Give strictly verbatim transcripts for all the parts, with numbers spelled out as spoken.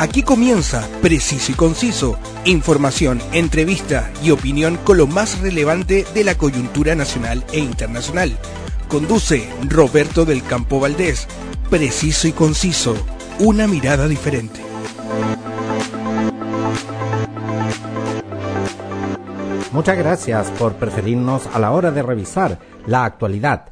Aquí comienza Preciso y Conciso, información, entrevista y opinión con lo más relevante de la coyuntura nacional e internacional. Conduce Roberto del Campo Valdés. Preciso y Conciso, una mirada diferente. Muchas gracias por preferirnos a la hora de revisar la actualidad.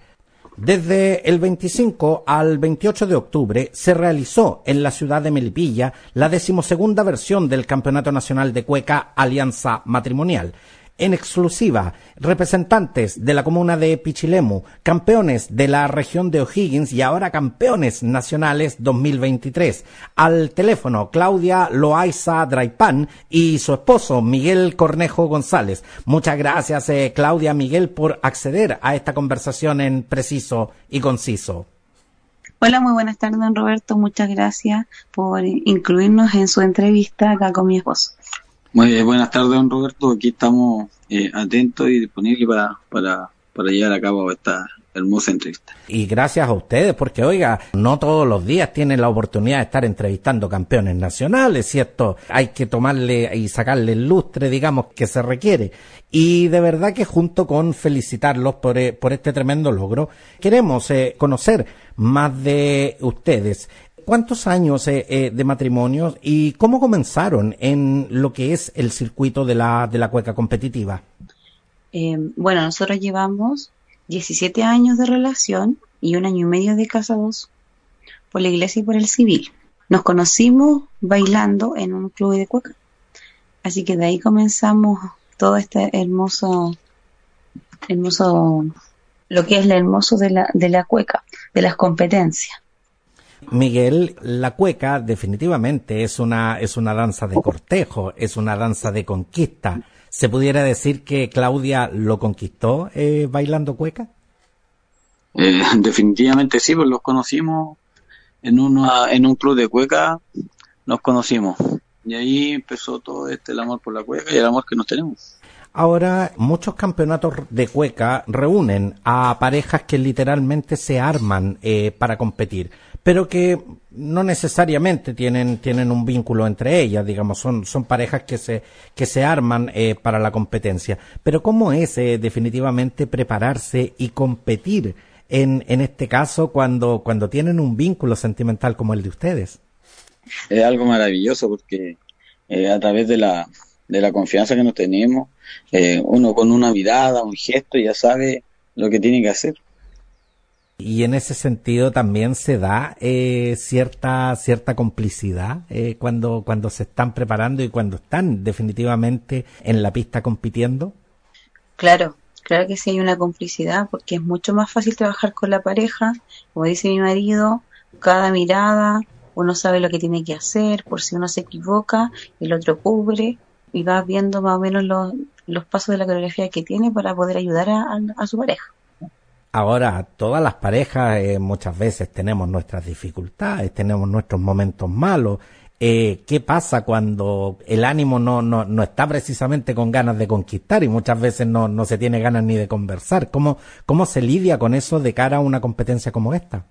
Desde el veinticinco al veintiocho de octubre se realizó en la ciudad de Melipilla la decimosegunda versión del Campeonato Nacional de Cueca Alianza Matrimonial. En exclusiva, representantes de la comuna de Pichilemu, campeones de la región de O'Higgins y ahora campeones nacionales dos mil veintitrés. Al teléfono, Claudia Loaiza Dreipán y su esposo, Miguel Cornejo González. Muchas gracias, eh, Claudia, Miguel, por acceder a esta conversación en Preciso y Conciso. Hola, muy buenas tardes, don Roberto. Muchas gracias por incluirnos en su entrevista acá con mi esposo. Muy buenas tardes, don Roberto. Aquí estamos eh, atentos y disponibles para, para, para llevar a cabo esta hermosa entrevista. Y gracias a ustedes, porque, oiga, no todos los días tienen la oportunidad de estar entrevistando campeones nacionales, ¿cierto? Hay que tomarle y sacarle el lustre, digamos, que se requiere. Y de verdad que junto con felicitarlos por, eh, por este tremendo logro, queremos eh, conocer más de ustedes. ¿Cuántos años eh, eh, de matrimonios y cómo comenzaron en lo que es el circuito de la de la cueca competitiva? Eh, bueno, nosotros llevamos diecisiete años de relación y un año y medio de casados por la iglesia y por el civil. Nos conocimos bailando en un club de cueca, así que de ahí comenzamos todo este hermoso, hermoso, lo que es lo hermoso de la de la cueca, de las competencias. Miguel, la cueca definitivamente es una es una danza de cortejo, es una danza de conquista. ¿Se pudiera decir que Claudia lo conquistó eh, bailando cueca? Eh, definitivamente sí, pues los conocimos en una en un club de cueca, nos conocimos. Y ahí empezó todo este el amor por la cueca y el amor que nos tenemos. Ahora, muchos campeonatos de cueca reúnen a parejas que literalmente se arman eh, para competir, pero que no necesariamente tienen tienen un vínculo entre ellas, digamos, son son parejas que se que se arman eh, para la competencia. Pero ¿cómo es eh, definitivamente prepararse y competir en en este caso cuando cuando tienen un vínculo sentimental como el de ustedes? Es algo maravilloso porque eh, a través de la de la confianza que nos tenemos, eh, uno con una mirada, un gesto, ya sabe lo que tiene que hacer. Y en ese sentido también se da eh, cierta cierta complicidad eh, cuando cuando se están preparando y cuando están definitivamente en la pista compitiendo. Claro, claro que sí hay una complicidad porque es mucho más fácil trabajar con la pareja, como dice mi marido, cada mirada, uno sabe lo que tiene que hacer, por si uno se equivoca, el otro cubre. Y va viendo más o menos los, los pasos de la coreografía que tiene para poder ayudar a, a, a su pareja. Ahora, todas las parejas eh, muchas veces tenemos nuestras dificultades, tenemos nuestros momentos malos. Eh, ¿Qué pasa cuando el ánimo no, no, no está precisamente con ganas de conquistar y muchas veces no, no se tiene ganas ni de conversar? ¿Cómo, cómo se lidia con eso de cara a una competencia como esta?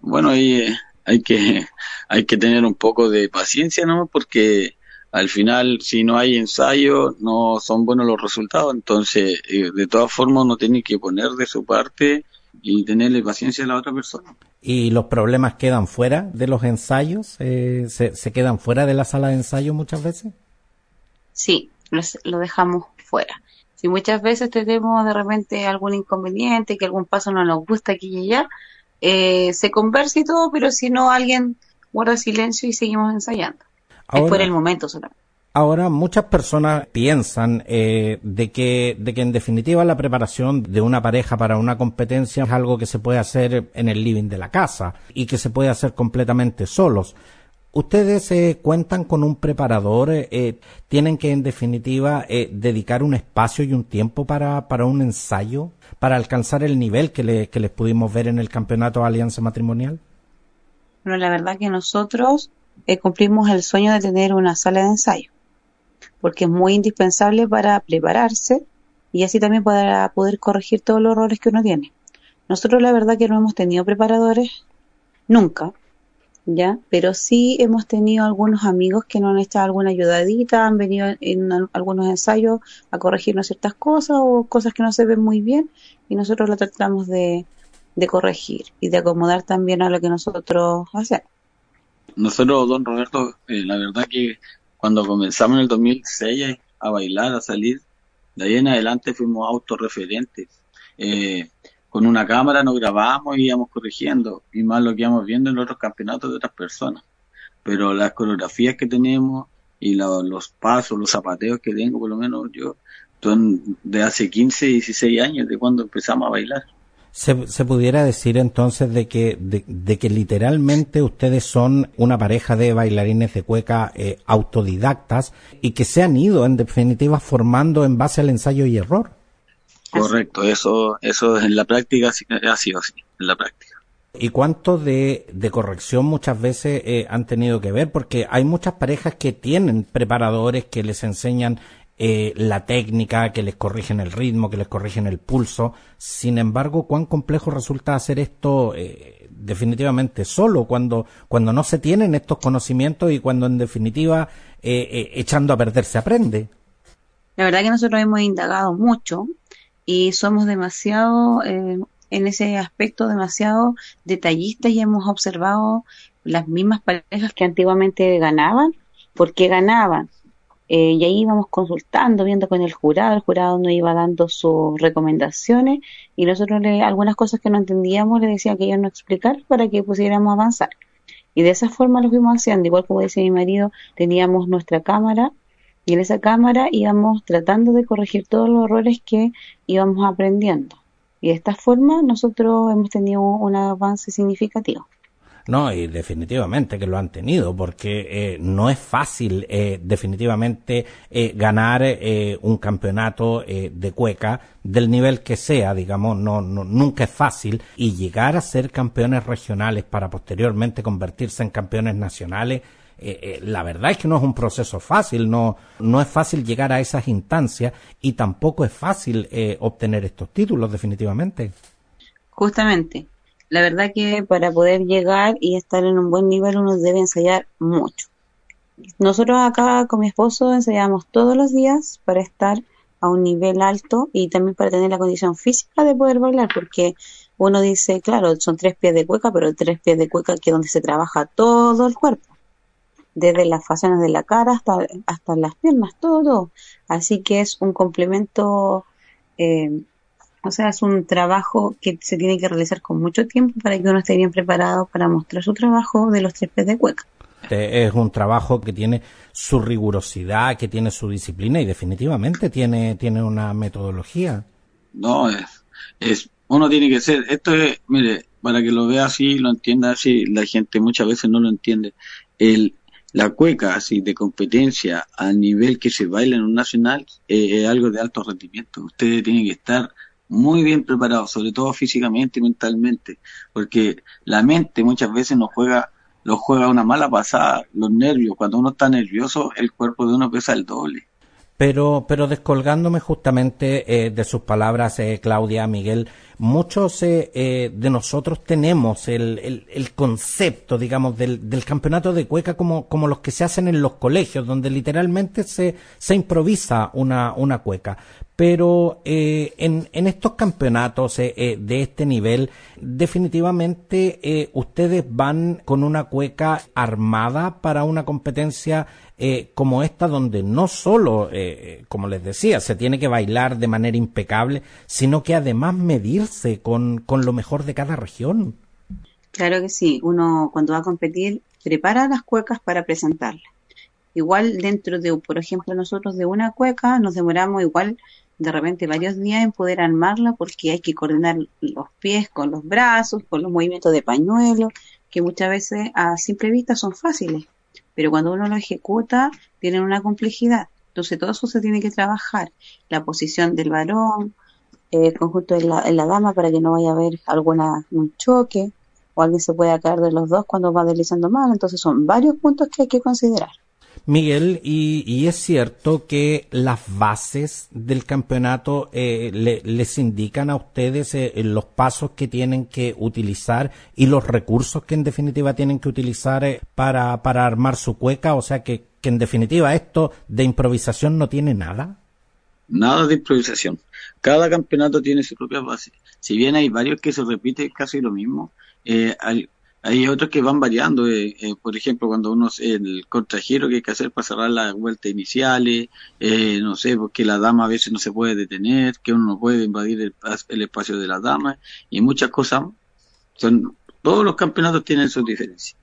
Bueno, hay, hay, que, hay que tener un poco de paciencia, ¿no? Porque al final, si no hay ensayo, no son buenos los resultados. Entonces, eh, de todas formas, uno tiene que poner de su parte y tenerle paciencia a la otra persona. ¿Y los problemas quedan fuera de los ensayos? Eh, ¿se, ¿Se quedan fuera de la sala de ensayo muchas veces? Sí, los, lo dejamos fuera. Si muchas veces tenemos de repente algún inconveniente, que algún paso no nos gusta aquí y allá, eh, se conversa y todo, pero si no, alguien guarda silencio y seguimos ensayando. Ahora, es por el momento solamente. Ahora muchas personas piensan eh, de que de que en definitiva la preparación de una pareja para una competencia es algo que se puede hacer en el living de la casa y que se puede hacer completamente solos. ¿Ustedes eh, cuentan con un preparador? Eh, ¿Tienen que en definitiva eh, dedicar un espacio y un tiempo para, para un ensayo para alcanzar el nivel que, le, que les pudimos ver en el Campeonato Alianza Matrimonial? Bueno, la verdad que nosotros Eh, cumplimos el sueño de tener una sala de ensayo, porque es muy indispensable para prepararse y así también para poder corregir todos los errores que uno tiene. Nosotros la verdad que no hemos tenido preparadores nunca, ¿ya? Pero sí hemos tenido algunos amigos que nos han hecho alguna ayudadita, han venido en algunos ensayos a corregirnos ciertas cosas o cosas que no se ven muy bien, y nosotros lo tratamos de, de corregir y de acomodar también a lo que nosotros hacemos. Nosotros, don Roberto, eh, la verdad que cuando comenzamos en el dos mil seis a bailar, a salir, de ahí en adelante fuimos autorreferentes. Eh, con una cámara nos grabábamos y íbamos corrigiendo, y más lo que íbamos viendo en los otros campeonatos de otras personas. Pero las coreografías que tenemos y la, los pasos, los zapateos que tengo, por lo menos yo, son de hace quince, dieciséis años, de cuando empezamos a bailar. Se, se pudiera decir entonces de que de, de que literalmente ustedes son una pareja de bailarines de cueca eh, autodidactas y que se han ido en definitiva formando en base al ensayo y error. Correcto, eso eso en la práctica ha sido así, en la práctica. ¿Y cuánto de, de corrección muchas veces eh, han tenido que ver? Porque hay muchas parejas que tienen preparadores que les enseñan Eh, la técnica, que les corrigen el ritmo, que les corrigen el pulso. Sin embargo, ¿cuán complejo resulta hacer esto eh, definitivamente solo cuando cuando no se tienen estos conocimientos y cuando en definitiva eh, eh, echando a perder se aprende? La verdad que nosotros hemos indagado mucho y somos demasiado eh, en ese aspecto demasiado detallistas, y hemos observado las mismas parejas que antiguamente ganaban, ¿por qué ganaban? Eh, y ahí íbamos consultando, viendo con el jurado, el jurado nos iba dando sus recomendaciones y nosotros le, algunas cosas que no entendíamos le decían que ellos nos explicaran para que pudiéramos avanzar. Y de esa forma lo fuimos haciendo, igual como dice mi marido, teníamos nuestra cámara y en esa cámara íbamos tratando de corregir todos los errores que íbamos aprendiendo. Y de esta forma nosotros hemos tenido un avance significativo. No, y definitivamente que lo han tenido, porque eh, no es fácil eh, definitivamente eh, ganar eh, un campeonato eh, de cueca del nivel que sea, digamos, no, no nunca es fácil, y llegar a ser campeones regionales para posteriormente convertirse en campeones nacionales, eh, eh, la verdad es que no es un proceso fácil, no no es fácil llegar a esas instancias y tampoco es fácil eh, obtener estos títulos definitivamente. Justamente. La verdad que para poder llegar y estar en un buen nivel uno debe ensayar mucho. Nosotros acá con mi esposo ensayamos todos los días para estar a un nivel alto y también para tener la condición física de poder bailar, porque uno dice, claro, son tres pies de cueca, pero tres pies de cueca que es donde se trabaja todo el cuerpo, desde las facetas de la cara hasta, hasta las piernas, todo, todo. Así que es un complemento eh, O sea, es un trabajo que se tiene que realizar con mucho tiempo para que uno esté bien preparado para mostrar su trabajo de los tres pies de cueca. Este es un trabajo que tiene su rigurosidad, que tiene su disciplina y definitivamente tiene tiene una metodología. No, es, es uno tiene que ser, esto es, mire, para que lo vea así, lo entienda así, la gente muchas veces no lo entiende. El La cueca así de competencia a nivel que se baila en un nacional eh, es algo de alto rendimiento. Ustedes tienen que estar muy bien preparado, sobre todo físicamente y mentalmente, porque la mente muchas veces nos juega nos juega una mala pasada, los nervios, cuando uno está nervioso el cuerpo de uno pesa el doble. Pero pero descolgándome justamente eh, de sus palabras, eh, Claudia, Miguel, muchos eh, eh, de nosotros tenemos el, el, el concepto, digamos, del, del campeonato de cueca como, como los que se hacen en los colegios, donde literalmente se, se improvisa una, una cueca. Pero eh, en, en estos campeonatos eh, eh, de este nivel, definitivamente eh, ustedes van con una cueca armada para una competencia eh, como esta, donde no solo, eh, como les decía, se tiene que bailar de manera impecable, sino que además medirse con, con lo mejor de cada región. Claro que sí, uno cuando va a competir prepara las cuecas para presentarlas. Igual dentro de, por ejemplo, nosotros de una cueca nos demoramos igual de repente varios días en poder armarla, porque hay que coordinar los pies con los brazos, con los movimientos de pañuelo, que muchas veces a simple vista son fáciles, pero cuando uno lo ejecuta tienen una complejidad. Entonces todo eso se tiene que trabajar, la posición del varón, el conjunto de la, de la dama, para que no vaya a haber alguna un choque o alguien se pueda caer de los dos cuando va deslizando mal. Entonces son varios puntos que hay que considerar. Miguel, y, y es cierto que las bases del campeonato eh, le, les indican a ustedes eh, los pasos que tienen que utilizar y los recursos que en definitiva tienen que utilizar eh, para, para armar su cueca, o sea que, que en definitiva esto de improvisación no tiene nada. Nada de improvisación. Cada campeonato tiene sus propias bases. Si bien hay varios que se repiten casi lo mismo, eh, hay, hay otros que van variando. Eh, eh, por ejemplo, cuando uno el contragiro que hay que hacer para cerrar las vueltas iniciales, eh, no sé, porque la dama a veces no se puede detener, que uno no puede invadir el, el espacio de la dama y muchas cosas. Son, todos los campeonatos tienen sus diferencias.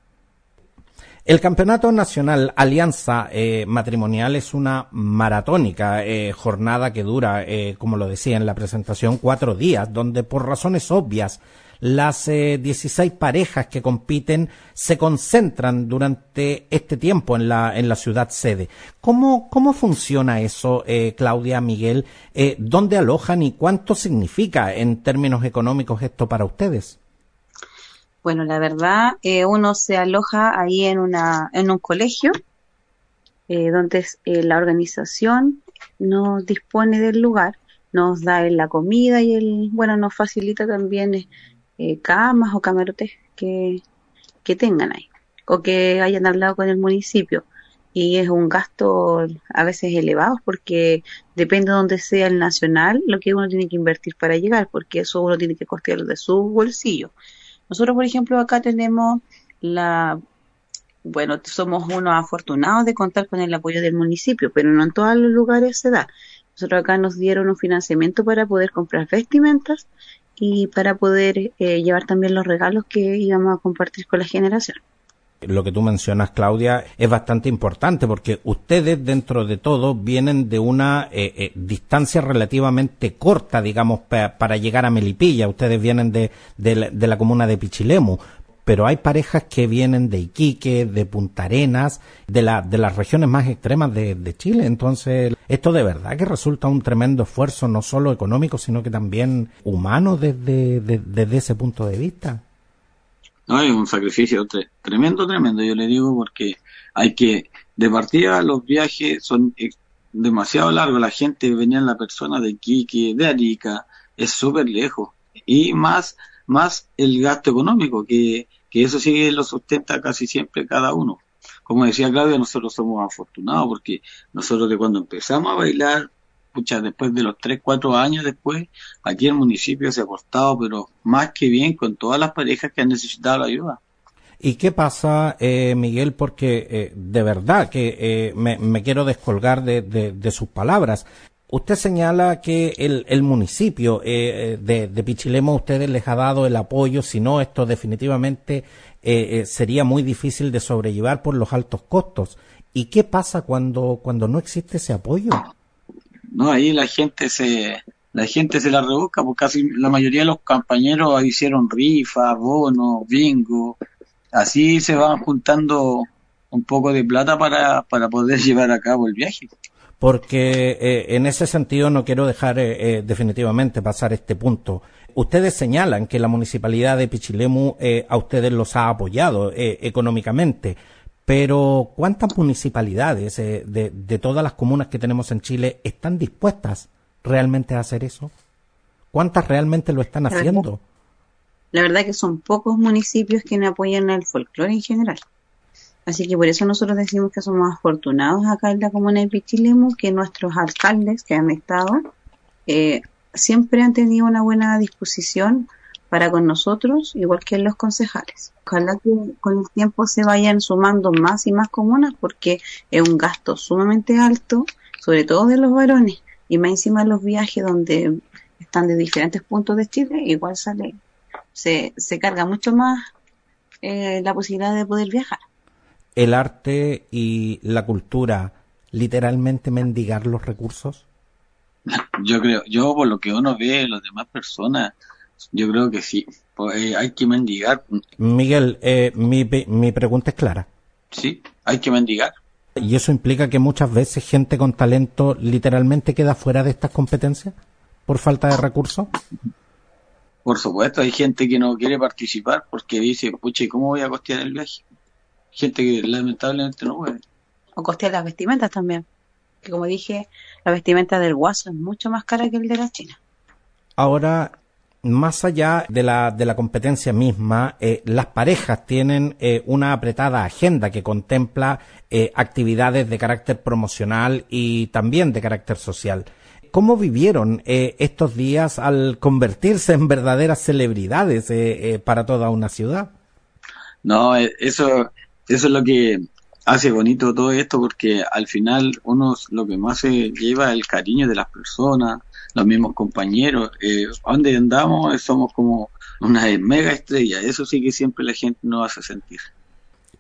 El Campeonato Nacional Alianza eh, Matrimonial es una maratónica eh, jornada que dura, eh, como lo decía en la presentación, cuatro días, donde por razones obvias las eh, dieciséis parejas que compiten se concentran durante este tiempo en la en la ciudad sede. ¿Cómo, cómo funciona eso, eh, Claudia, Miguel? Eh, ¿Dónde alojan y cuánto significa en términos económicos esto para ustedes? Bueno, la verdad, eh, uno se aloja ahí en una en un colegio, eh, donde eh, la organización nos dispone del lugar, nos da la comida y el bueno nos facilita también eh, camas o camarotes que, que tengan ahí, o que hayan hablado con el municipio. Y es un gasto a veces elevado, porque depende de donde sea el nacional, lo que uno tiene que invertir para llegar, porque eso uno tiene que costearlo de su bolsillo. Nosotros, por ejemplo, acá tenemos la... Bueno, somos unos afortunados de contar con el apoyo del municipio, pero no en todos los lugares se da. Nosotros acá nos dieron un financiamiento para poder comprar vestimentas y para poder eh, llevar también los regalos que íbamos a compartir con la generación. Lo que tú mencionas, Claudia, es bastante importante porque ustedes, dentro de todo, vienen de una eh, eh, distancia relativamente corta, digamos, pa, para llegar a Melipilla. Ustedes vienen de, de, la, de la comuna de Pichilemu, pero hay parejas que vienen de Iquique, de Punta Arenas, de, la, de las regiones más extremas de, de Chile. Entonces, esto de verdad que resulta un tremendo esfuerzo, no solo económico, sino que también humano desde, de, desde ese punto de vista. No, es un sacrificio tre- tremendo, tremendo, yo le digo, porque hay que, de partida los viajes son ex- demasiado largos, la gente venía en la persona de Iquique, de Arica, es súper lejos, y más más el gasto económico, que, que eso sí lo sustenta casi siempre cada uno. Como decía Claudia, nosotros somos afortunados, porque nosotros de cuando empezamos a bailar, pucha, después de los tres, cuatro años después, aquí el municipio se ha portado, pero más que bien con todas las parejas que han necesitado la ayuda. ¿Y qué pasa, eh, Miguel? Porque eh, de verdad que eh, me, me quiero descolgar de, de, de sus palabras. Usted señala que el, el municipio eh, de, de Pichilemu a ustedes les ha dado el apoyo, si no esto definitivamente eh, eh, sería muy difícil de sobrellevar por los altos costos. ¿Y qué pasa cuando, cuando no existe ese apoyo? No, ahí la gente se la gente se la rebusca, porque casi la mayoría de los compañeros hicieron rifas, bonos, bingo, así se van juntando un poco de plata para, para poder llevar a cabo el viaje. Porque eh, en ese sentido no quiero dejar eh, definitivamente pasar este punto. Ustedes señalan que la municipalidad de Pichilemu eh, a ustedes los ha apoyado eh, económicamente. Pero ¿cuántas municipalidades eh, de, de todas las comunas que tenemos en Chile están dispuestas realmente a hacer eso? ¿Cuántas realmente lo están haciendo? La verdad que son pocos municipios que apoyan el folclore en general. Así que por eso nosotros decimos que somos afortunados acá en la comuna de Pichilemu, que nuestros alcaldes que han estado eh, siempre han tenido una buena disposición para con nosotros, igual que los concejales. Ojalá que con el tiempo se vayan sumando más y más comunas, porque es un gasto sumamente alto, sobre todo de los varones, y más encima los viajes donde están de diferentes puntos de Chile, igual sale, se, se carga mucho más eh, la posibilidad de poder viajar. ¿El arte y la cultura literalmente mendigar los recursos? Yo creo, yo por lo que uno ve, las demás personas... Yo creo que sí, pues, eh, hay que mendigar. Miguel, eh, mi, mi pregunta es clara. Sí, hay que mendigar. ¿Y eso implica que muchas veces gente con talento literalmente queda fuera de estas competencias por falta de recursos? Por supuesto, hay gente que no quiere participar porque dice, pucha, ¿cómo voy a costear el viaje? Gente que lamentablemente no puede. o costear las vestimentas también, que como dije, la vestimenta del guaso es mucho más cara que el de la china. Ahora, más allá de la de la competencia misma, eh, las parejas tienen eh, una apretada agenda que contempla eh, actividades de carácter promocional y también de carácter social. ¿Cómo vivieron eh, estos días al convertirse en verdaderas celebridades eh, eh, para toda una ciudad? No, eso, eso es lo que hace bonito todo esto, porque al final uno lo que más se lleva es el cariño de las personas, los mismos compañeros. Eh, donde andamos somos como una mega estrella, eso sí que siempre la gente nos hace sentir.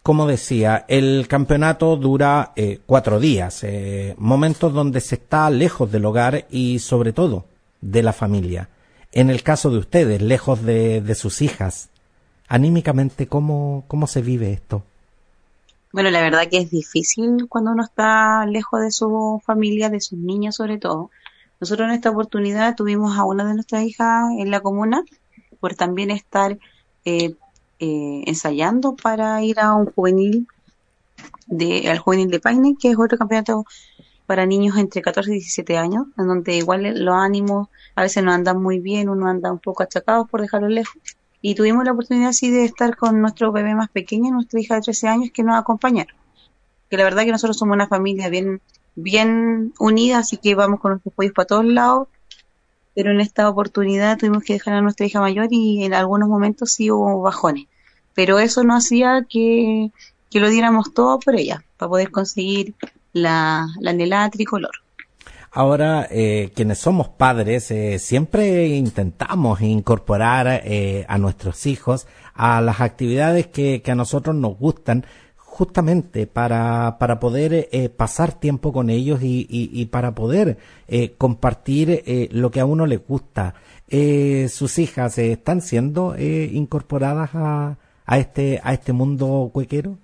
Como decía, el campeonato dura eh, cuatro días, eh, momentos donde se está lejos del hogar y sobre todo de la familia. En el caso de ustedes, lejos de, de sus hijas, anímicamente, ¿cómo, cómo se vive esto? Bueno, la verdad que es difícil cuando uno está lejos de su familia, de sus niñas sobre todo. Nosotros en esta oportunidad tuvimos a una de nuestras hijas en la comuna por también estar eh, eh, ensayando para ir a un juvenil, de, al juvenil de Paine, que es otro campeonato para niños entre catorce y diecisiete años, en donde igual los ánimos a veces no andan muy bien, uno anda un poco achacado por dejarlo lejos. Y tuvimos la oportunidad así de estar con nuestro bebé más pequeño, nuestra hija de trece años, que nos acompañaron. Que la verdad que nosotros somos una familia bien... bien unida, así que vamos con nuestros pollos para todos lados, pero en esta oportunidad tuvimos que dejar a nuestra hija mayor y en algunos momentos sí hubo bajones, pero eso no hacía que, que lo diéramos todo por ella, para poder conseguir la, la anhelada tricolor. Ahora, eh, quienes somos padres, eh, siempre intentamos incorporar eh, a nuestros hijos a las actividades que, que a nosotros nos gustan, justamente para para poder eh, pasar tiempo con ellos y, y, y para poder eh, compartir eh, lo que a uno les gusta. Eh, sus hijas eh, están siendo eh, incorporadas a, a este a este mundo cuequero.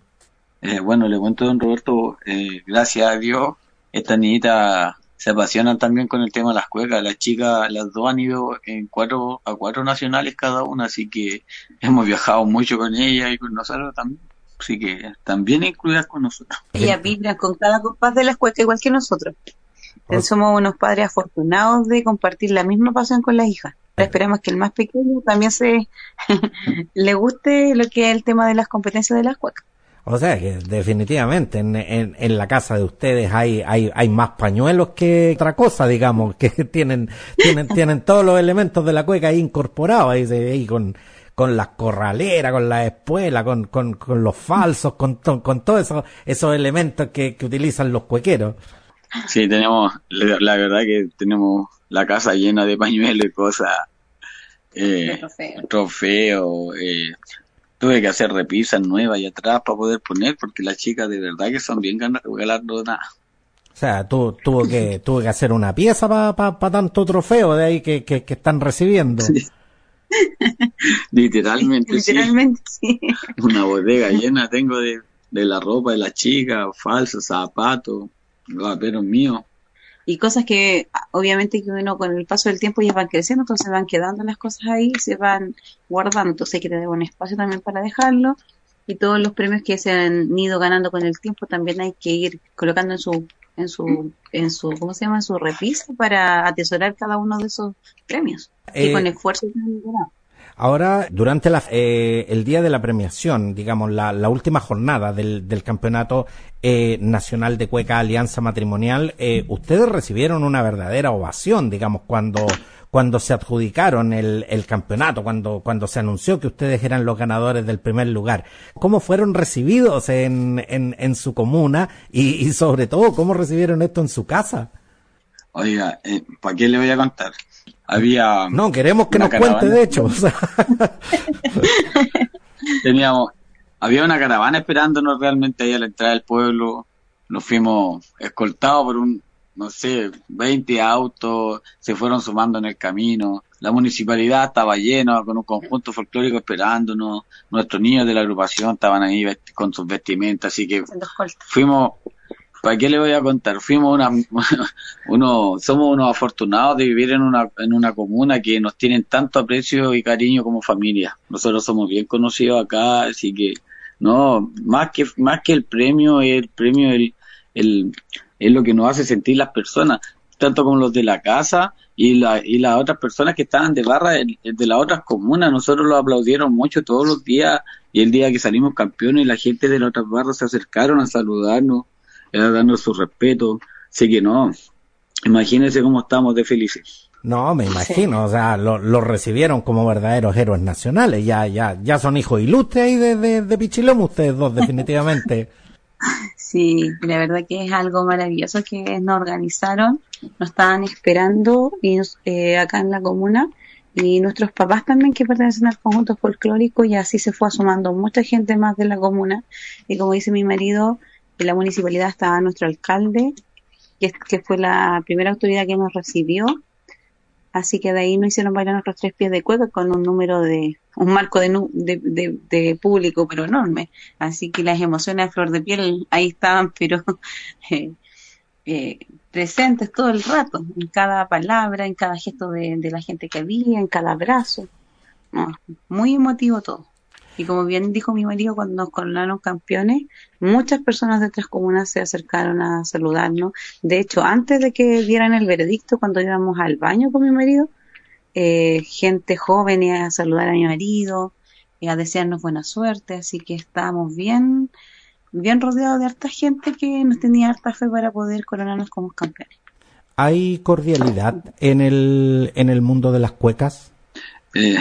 Eh, bueno, le cuento, don Roberto, eh, gracias a Dios, estas niñitas se apasionan también con el tema de las cuecas. Las chicas, las dos han ido en cuatro a cuatro nacionales cada una, así que hemos viajado mucho con ellas y con nosotros también. Así que también incluidas con nosotros. Ellas vibran con cada compás de las cuecas igual que nosotros. Oh. Somos unos padres afortunados de compartir la misma pasión con las hijas. Pero esperamos que el más pequeño también se le guste lo que es el tema de las competencias de las cuecas. O sea que definitivamente en, en, en la casa de ustedes hay, hay, hay más pañuelos que otra cosa, digamos, que tienen tienen tienen todos los elementos de la cueca ahí incorporados, ahí, ahí con con las corraleras, con la espuela, con, con, con los falsos, con, to, con todos eso, esos elementos que, que utilizan los cuequeros. Sí, tenemos, la, la verdad que tenemos la casa llena de pañuelos y cosas, eh, trofeos. Trofeo, eh, tuve que hacer repisas nuevas y atrás para poder poner, porque las chicas de verdad que son bien galardonadas. O sea, tu, tuvo que tuvo que hacer una pieza para pa, pa tanto trofeo de ahí que, que, que están recibiendo. Sí. Literalmente, Literalmente sí. sí. Una bodega llena tengo de, de la ropa de las chicas, falsos, zapatos, raperos míos. Y cosas que obviamente que uno con el paso del tiempo ya van creciendo, entonces van quedando las cosas ahí, se van guardando, entonces hay que tener un espacio también para dejarlo. Y todos los premios que se han ido ganando con el tiempo también hay que ir colocando en su en su en su ¿cómo se llama? En su repisa para atesorar cada uno de esos premios. Eh, y con esfuerzo. Ahora, durante la, eh, el día de la premiación, digamos, la, la última jornada del, del Campeonato eh, Nacional de Cueca Alianza Matrimonial, eh, ustedes recibieron una verdadera ovación, digamos, cuando cuando se adjudicaron el, el campeonato, cuando cuando se anunció que ustedes eran los ganadores del primer lugar. ¿Cómo fueron recibidos en, en, en su comuna y, y, sobre todo, cómo recibieron esto en su casa? Oiga, eh, ¿para qué le voy a contar? Había no, queremos que nos caravana. Cuente, de hecho. O sea. Teníamos, había una caravana esperándonos realmente ahí a la entrada del pueblo. Nos fuimos escoltados por un, no sé, veinte autos, se fueron sumando en el camino. La municipalidad estaba llena con un conjunto folclórico esperándonos. Nuestros niños de la agrupación estaban ahí con sus vestimentas, así que fuimos... ¿Para qué le voy a contar? Fuimos una, uno, somos unos afortunados de vivir en una en una comuna que nos tienen tanto aprecio y cariño como familia. Nosotros somos bien conocidos acá, así que no, más que más que el premio, el premio el el, es lo que nos hace sentir las personas, tanto como los de la casa y, la, y las otras personas que estaban de barra de, de las otras comunas. Nosotros lo aplaudieron mucho todos los días, y el día que salimos campeones, la gente de las otras barras se acercaron a saludarnos, a darnos su respeto. Así que no, imagínense cómo estamos de felices. No, me imagino, sí. O sea, los lo recibieron como verdaderos héroes nacionales. Ya ya, ya son hijos ilustres ahí de, de, de Pichilemu, ustedes dos, definitivamente. Sí, la verdad que es algo maravilloso que nos organizaron, nos estaban esperando y, eh, acá en la comuna, y nuestros papás también que pertenecen al conjunto folclórico, y así se fue asomando mucha gente más de la comuna. Y como dice mi marido, en la municipalidad estaba nuestro alcalde, que, que fue la primera autoridad que nos recibió. Así que de ahí nos hicieron bailar nuestros tres pies de cueca con un número de, un marco de, nu, de, de, de público, pero enorme. Así que las emociones a flor de piel ahí estaban, pero eh, eh, presentes todo el rato, en cada palabra, en cada gesto de, de la gente que había, en cada abrazo. No, muy emotivo todo. Y como bien dijo mi marido, cuando nos coronaron campeones, muchas personas de otras comunas se acercaron a saludarnos. De hecho, antes de que dieran el veredicto, cuando íbamos al baño con mi marido, eh, gente joven iba a saludar a mi marido, eh, a desearnos buena suerte. Así que estábamos bien, bien rodeados de harta gente que nos tenía harta fe para poder coronarnos como campeones. ¿Hay cordialidad en el, en el mundo de las cuecas? Eh...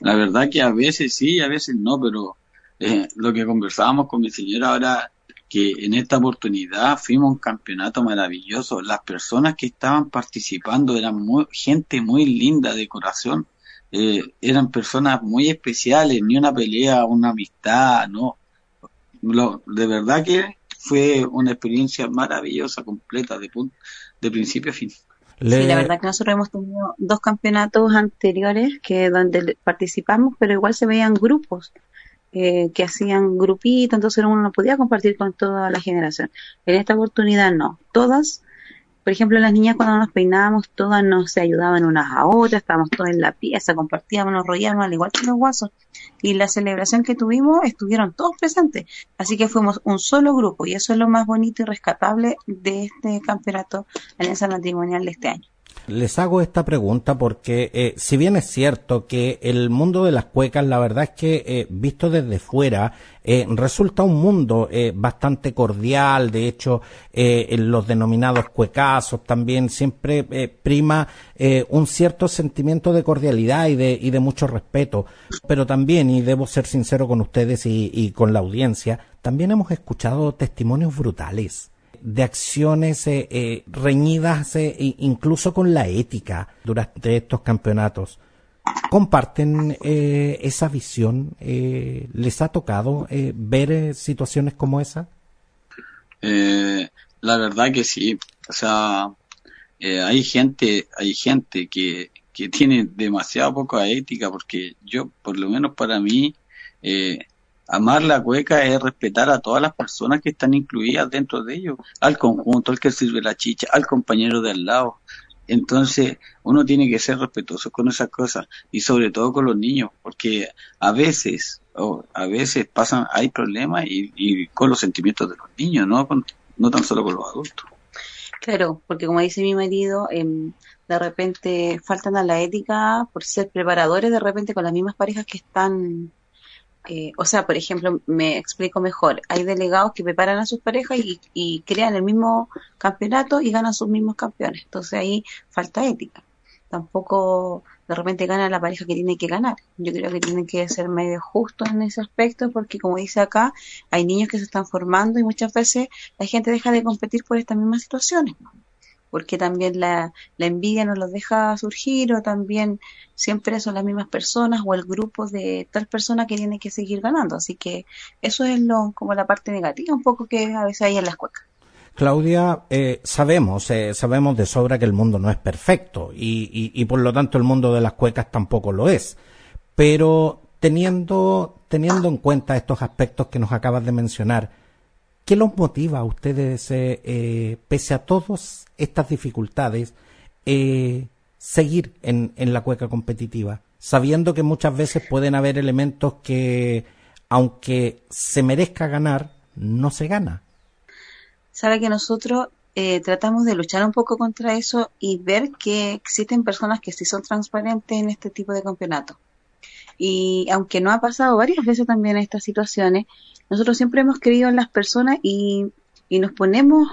La verdad que a veces sí, a veces no, pero eh, lo que conversábamos con mi señora ahora, que en esta oportunidad fuimos a un campeonato maravilloso. Las personas que estaban participando eran muy, gente muy linda de corazón, eh, eran personas muy especiales, ni una pelea, una amistad, no. Lo, de verdad que fue una experiencia maravillosa, completa, de, punto, de principio a fin. Le... Sí, la verdad que nosotros hemos tenido dos campeonatos anteriores que donde participamos, pero igual se veían grupos eh, que hacían grupitos, entonces uno no podía compartir con toda la generación. En esta oportunidad no, todas, por ejemplo las niñas cuando nos peinábamos, todas nos se ayudaban unas a otras, estábamos todas en la pieza, compartíamos, nos rodeábamos, al igual que los guasos. Y la celebración que tuvimos, estuvieron todos presentes, así que fuimos un solo grupo, y eso es lo más bonito y rescatable de este campeonato Alianza Matrimonial de este año. Les hago esta pregunta porque eh, si bien es cierto que el mundo de las cuecas, la verdad es que eh, visto desde fuera, eh, resulta un mundo eh, bastante cordial. De hecho, eh, en los denominados cuecazos también siempre eh, prima eh, un cierto sentimiento de cordialidad y de, y de mucho respeto, pero también, y debo ser sincero con ustedes y, y con la audiencia, también hemos escuchado testimonios brutales de acciones eh, eh, reñidas eh, incluso con la ética durante estos campeonatos. ¿Comparten eh, esa visión? Eh, ¿Les ha tocado eh, ver eh, situaciones como esa? Eh, la verdad que sí. O sea, eh, hay gente hay gente que, que tiene demasiado poca ética, porque yo, por lo menos para mí, eh, amar la cueca es respetar a todas las personas que están incluidas dentro de ellos, al conjunto, al que sirve la chicha, al compañero de al lado. Entonces uno tiene que ser respetuoso con esas cosas, y sobre todo con los niños, porque a veces oh, a veces pasan, hay problemas y, y con los sentimientos de los niños, no con, no tan solo con los adultos. Claro, porque como dice mi marido, eh, de repente faltan a la ética por ser preparadores de repente con las mismas parejas que están... Eh, o sea, por ejemplo, me explico mejor. Hay delegados que preparan a sus parejas y, y crean el mismo campeonato y ganan sus mismos campeones. Entonces ahí falta ética. Tampoco de repente gana la pareja que tiene que ganar. Yo creo que tienen que ser medio justos en ese aspecto, porque como dice acá, hay niños que se están formando y muchas veces la gente deja de competir por estas mismas situaciones, porque también la, la envidia no los deja surgir, o también siempre son las mismas personas o el grupo de tal persona que tiene que seguir ganando. Así que eso es lo como la parte negativa un poco que a veces hay en las cuecas. Claudia, eh, sabemos eh, sabemos de sobra que el mundo no es perfecto, y, y, y por lo tanto el mundo de las cuecas tampoco lo es, pero teniendo, teniendo en cuenta estos aspectos que nos acabas de mencionar, ¿qué los motiva a ustedes, eh, eh, pese a todas estas dificultades, eh, seguir en, en la cueca competitiva? Sabiendo que muchas veces pueden haber elementos que, aunque se merezca ganar, no se gana. sabe que nosotros eh, tratamos de luchar un poco contra eso y ver que existen personas que sí son transparentes en este tipo de campeonatos. Y aunque no ha pasado varias veces también estas situaciones, nosotros siempre hemos creído en las personas y, y nos ponemos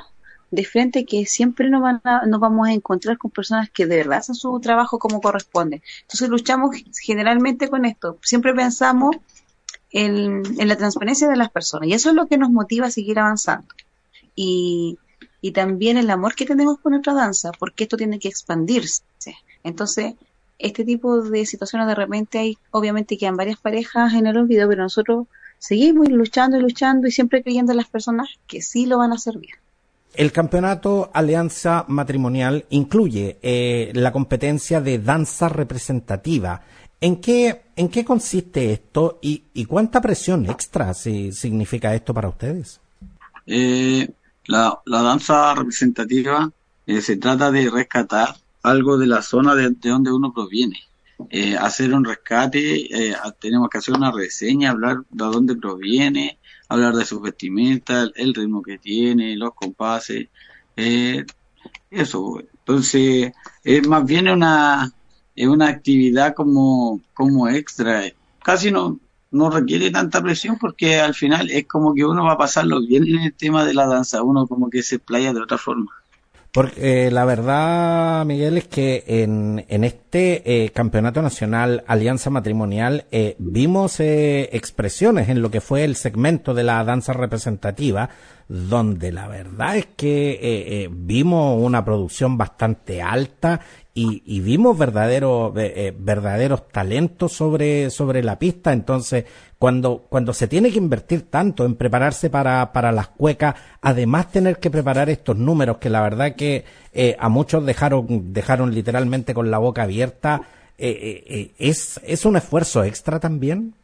de frente que siempre nos, van a, nos vamos a encontrar con personas que de verdad hacen su trabajo como corresponde. Entonces luchamos generalmente con esto. Siempre pensamos en, en la transparencia de las personas y eso es lo que nos motiva a seguir avanzando. Y, y también el amor que tenemos por nuestra danza, porque esto tiene que expandirse. Entonces, este tipo de situaciones de repente hay, obviamente quedan varias parejas en el olvido, pero nosotros seguimos luchando y luchando y siempre creyendo en las personas que sí lo van a hacer bien. El campeonato Alianza Matrimonial incluye eh, la competencia de danza representativa. ¿En qué, en qué consiste esto y, y cuánta presión extra si significa esto para ustedes? Eh, la, la danza representativa eh, se trata de rescatar algo de la zona de, de donde uno proviene, eh, hacer un rescate, eh, tenemos que hacer una reseña, hablar de dónde proviene, hablar de sus vestimentas, el ritmo que tiene, los compases, eh, eso. Entonces, es más bien una es una actividad como como extra, casi no no requiere tanta presión porque al final es como que uno va a pasarlo bien en el tema de la danza, uno como que se explaya de otra forma. Porque eh, la verdad, Miguel, es que en, en este eh, Campeonato Nacional Alianza Matrimonial eh, vimos eh, expresiones en lo que fue el segmento de la danza representativa, donde la verdad es que eh, eh, vimos una producción bastante alta y, y vimos verdaderos eh, verdaderos talentos sobre sobre la pista. Entonces, cuando cuando se tiene que invertir tanto en prepararse para para las cuecas, además tener que preparar estos números que la verdad que eh, a muchos dejaron dejaron literalmente con la boca abierta, eh, eh, eh, es es un esfuerzo extra también.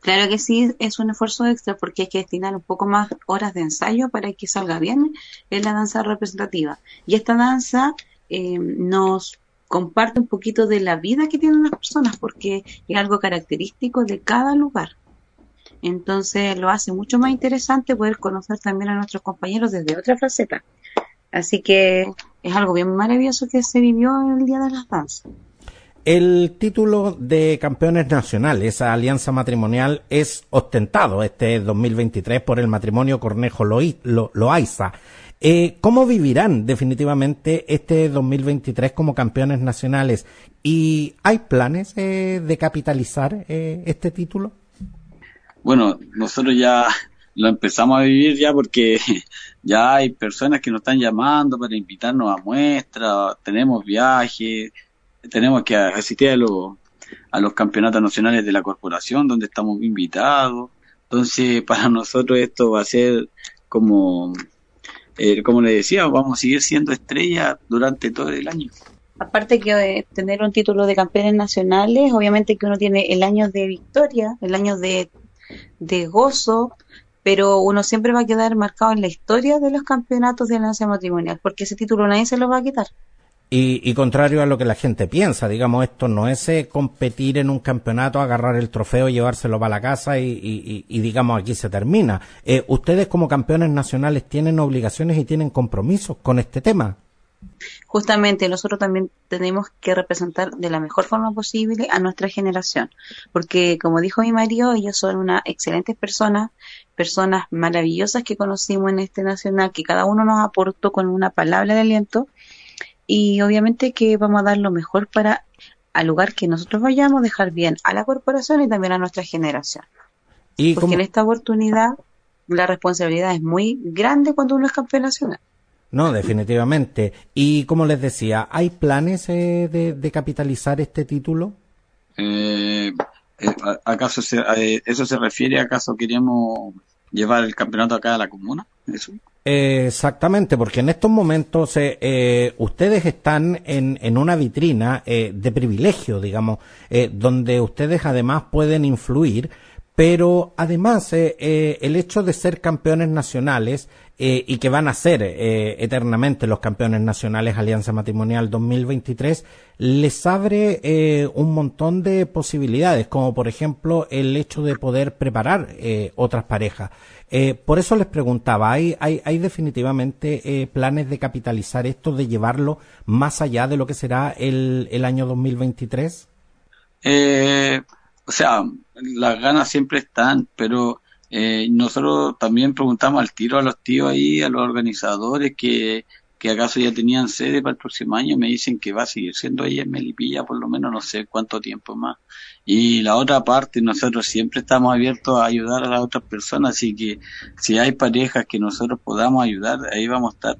Claro que sí, es un esfuerzo extra porque hay que destinar un poco más horas de ensayo para que salga bien en la danza representativa. Y esta danza eh, nos comparte un poquito de la vida que tienen las personas porque es algo característico de cada lugar. Entonces lo hace mucho más interesante poder conocer también a nuestros compañeros desde otra faceta. Así que es algo bien maravilloso que se vivió en el Día de las Danzas. El título de campeones nacionales, esa alianza matrimonial, es ostentado este dos mil veintitrés por el matrimonio Cornejo Loaiza. Eh, ¿Cómo vivirán definitivamente este dos mil veintitrés como campeones nacionales? ¿Y hay planes eh, de capitalizar eh, este título? Bueno, nosotros ya lo empezamos a vivir ya porque ya hay personas que nos están llamando para invitarnos a muestras, tenemos viajes. Tenemos que asistir a los, a los campeonatos nacionales de la corporación donde estamos invitados. Entonces, para nosotros esto va a ser como, eh, como les decía, vamos a seguir siendo estrellas durante todo el año. Aparte que eh, tener un título de campeones nacionales, obviamente que uno tiene el año de victoria, el año de, de gozo, pero uno siempre va a quedar marcado en la historia de los campeonatos de alianza matrimonial, porque ese título nadie se lo va a quitar. Y, y contrario a lo que la gente piensa, digamos, esto no es eh, competir en un campeonato, agarrar el trofeo, llevárselo para la casa y, y, y digamos, aquí se termina. Eh, ustedes como campeones nacionales tienen obligaciones y tienen compromisos con este tema. Justamente, nosotros también tenemos que representar de la mejor forma posible a nuestra generación, porque como dijo mi marido, ellos son unas excelentes personas, personas maravillosas que conocimos en este nacional, que cada uno nos aportó con una palabra de aliento. Y obviamente que vamos a dar lo mejor para, al lugar que nosotros vayamos, dejar bien a la corporación y también a nuestra generación. ¿Y Porque cómo? En esta oportunidad la responsabilidad es muy grande cuando uno es campeón nacional. No, definitivamente. Y como les decía, ¿hay planes eh, de, de capitalizar este título? Eh, ¿acaso se, eh, ¿Eso se refiere a acaso queríamos llevar el campeonato acá a la comuna? ¿Eso? Exactamente, porque en estos momentos eh, eh, ustedes están en, en una vitrina eh, de privilegio, digamos, eh, donde ustedes además pueden influir, pero además eh, eh, el hecho de ser campeones nacionales eh, y que van a ser eh, eternamente los campeones nacionales Alianza Matrimonial dos mil veintitrés les abre eh, un montón de posibilidades, como por ejemplo el hecho de poder preparar eh, otras parejas. Eh, por eso les preguntaba, ¿hay, hay, hay definitivamente eh, planes de capitalizar esto, de llevarlo más allá de lo que será el, el año dos mil veintitrés? Eh... O sea, las ganas siempre están, pero eh, nosotros también preguntamos al tiro a los tíos ahí, a los organizadores, que, que acaso ya tenían sede para el próximo año. Me dicen que va a seguir siendo ahí en Melipilla por lo menos no sé cuánto tiempo más. Y la otra parte, nosotros siempre estamos abiertos a ayudar a las otras personas, así que si hay parejas que nosotros podamos ayudar, ahí vamos a estar.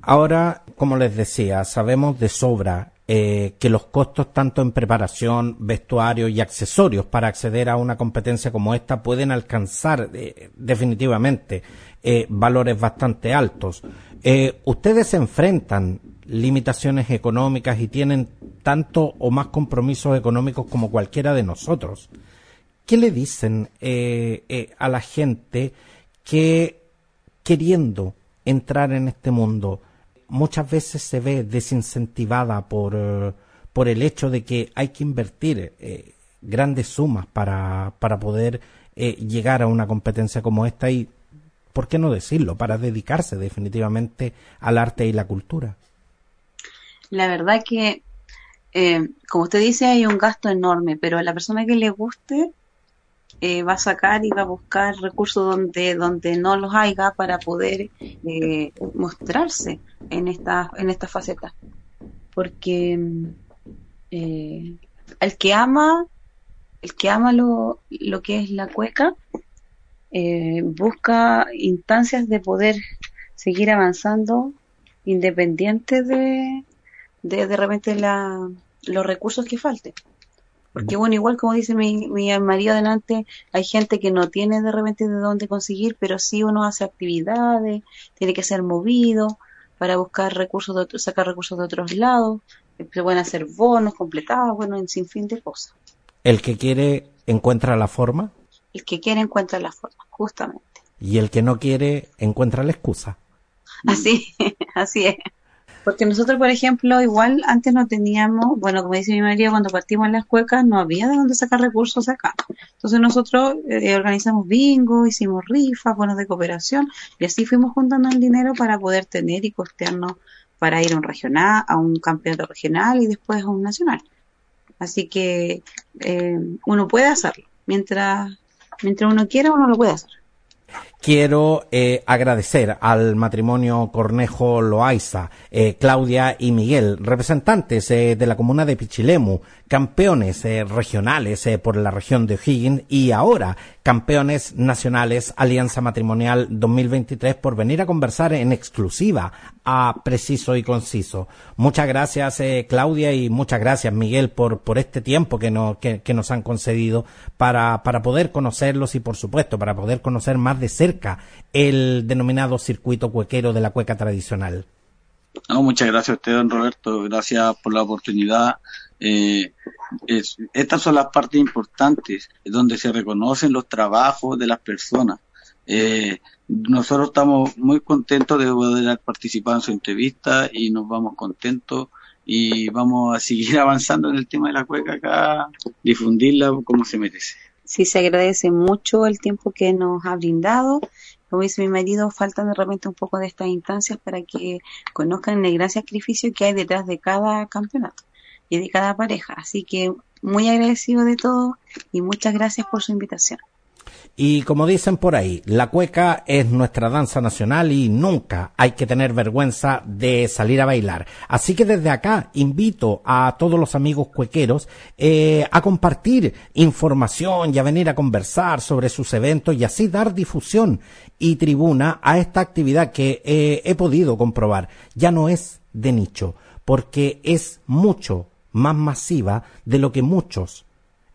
Ahora, como les decía, sabemos de sobra Eh, que los costos tanto en preparación, vestuario y accesorios para acceder a una competencia como esta pueden alcanzar eh, definitivamente eh, valores bastante altos. Eh, ¿Ustedes enfrentan limitaciones económicas y tienen tanto o más compromisos económicos como cualquiera de nosotros? ¿Qué le dicen eh, eh, a la gente que, queriendo entrar en este mundo, muchas veces se ve desincentivada por, por el hecho de que hay que invertir eh, grandes sumas para, para poder eh, llegar a una competencia como esta y, por qué no decirlo, para dedicarse definitivamente al arte y la cultura? La verdad que, eh, como usted dice, hay un gasto enorme, pero la persona que le guste eh, va a sacar y va a buscar recursos donde, donde no los haya para poder eh, mostrarse en esta en esta faceta, porque eh, el que ama el que ama lo lo que es la cueca eh, busca instancias de poder seguir avanzando independiente de de, de repente la, los recursos que falten, porque bueno, igual como dice mi, mi marido delante, hay gente que no tiene de repente de dónde conseguir, pero sí uno hace actividades, tiene que ser movido para buscar recursos, de otro, sacar recursos de otros lados, se pueden hacer bonos completados, bueno, en sinfín de cosas. ¿El que quiere encuentra la forma? El que quiere encuentra la forma, justamente. Y el que no quiere encuentra la excusa. Así, así es. Porque nosotros, por ejemplo, igual antes no teníamos, bueno, como dice mi marido, cuando partimos en las cuecas no había de dónde sacar recursos acá. Entonces nosotros eh, organizamos bingo, hicimos rifas, bonos de cooperación, y así fuimos juntando el dinero para poder tener y costearnos para ir a un regional, a un campeonato regional y después a un nacional. Así que eh, uno puede hacerlo. Mientras, mientras uno quiera, uno lo puede hacer. Quiero eh, agradecer al matrimonio Cornejo Loaiza, eh, Claudia y Miguel, representantes eh, de la comuna de Pichilemu, campeones eh, regionales eh, por la región de O'Higgins y ahora campeones nacionales Alianza Matrimonial dos mil veintitrés, por venir a conversar en exclusiva a Preciso y Conciso. Muchas gracias eh, Claudia y muchas gracias Miguel por, por este tiempo que, no, que, que nos han concedido para, para poder conocerlos y por supuesto para poder conocer más de cerca el denominado circuito cuequero de la cueca tradicional. No, muchas gracias a usted, don Roberto, gracias por la oportunidad. Eh, es, estas son las partes importantes donde se reconocen los trabajos de las personas. Eh, nosotros estamos muy contentos de poder participar en su entrevista y nos vamos contentos y vamos a seguir avanzando en el tema de la cueca acá, difundirla como se merece. Sí, se agradece mucho el tiempo que nos ha brindado. Como dice mi marido, faltan de repente un poco de estas instancias para que conozcan el gran sacrificio que hay detrás de cada campeonato y de cada pareja. Así que muy agradecido de todo y muchas gracias por su invitación. Y como dicen por ahí, la cueca es nuestra danza nacional y nunca hay que tener vergüenza de salir a bailar. Así que desde acá invito a todos los amigos cuequeros eh, a compartir información y a venir a conversar sobre sus eventos y así dar difusión y tribuna a esta actividad que eh, he podido comprobar. Ya no es de nicho, porque es mucho más masiva de lo que muchos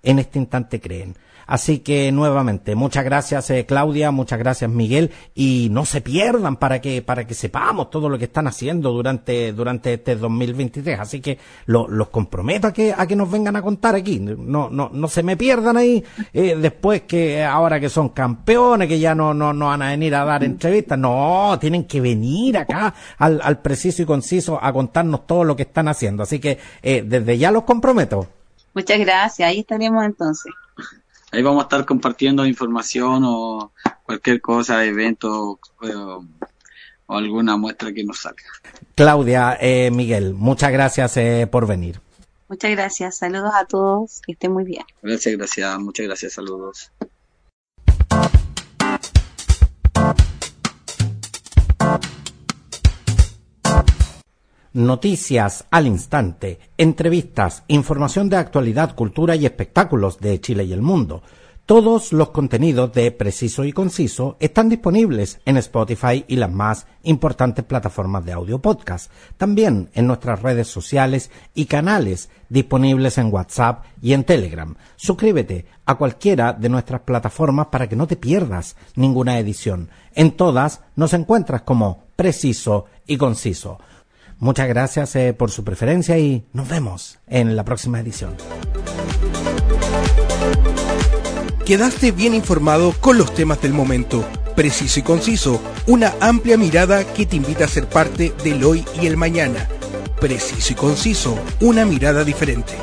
en este instante creen. Así que nuevamente, muchas gracias eh, Claudia, muchas gracias Miguel, y no se pierdan para que para que sepamos todo lo que están haciendo durante durante este dos mil veintitrés. Así que lo, los comprometo a que a que nos vengan a contar aquí. No no no se me pierdan ahí eh, después que ahora que son campeones, que ya no no no van a venir a dar entrevistas. No, tienen que venir acá al al Preciso y Conciso a contarnos todo lo que están haciendo. Así que eh, desde ya los comprometo. Muchas gracias, ahí estaremos entonces. Ahí vamos a estar compartiendo información o cualquier cosa, evento o, o alguna muestra que nos salga. Claudia, eh, Miguel, muchas gracias eh, por venir. Muchas gracias, saludos a todos, que estén muy bien. Gracias, gracias, muchas gracias, saludos. Noticias al instante, entrevistas, información de actualidad, cultura y espectáculos de Chile y el mundo. Todos los contenidos de Preciso y Conciso están disponibles en Spotify y las más importantes plataformas de audio podcast. También en nuestras redes sociales y canales disponibles en WhatsApp y en Telegram. Suscríbete a cualquiera de nuestras plataformas para que no te pierdas ninguna edición. En todas nos encuentras como Preciso y Conciso. Muchas gracias eh, por su preferencia y nos vemos en la próxima edición. Quedaste bien informado con los temas del momento. Preciso y Conciso, una amplia mirada que te invita a ser parte del hoy y el mañana. Preciso y Conciso, una mirada diferente.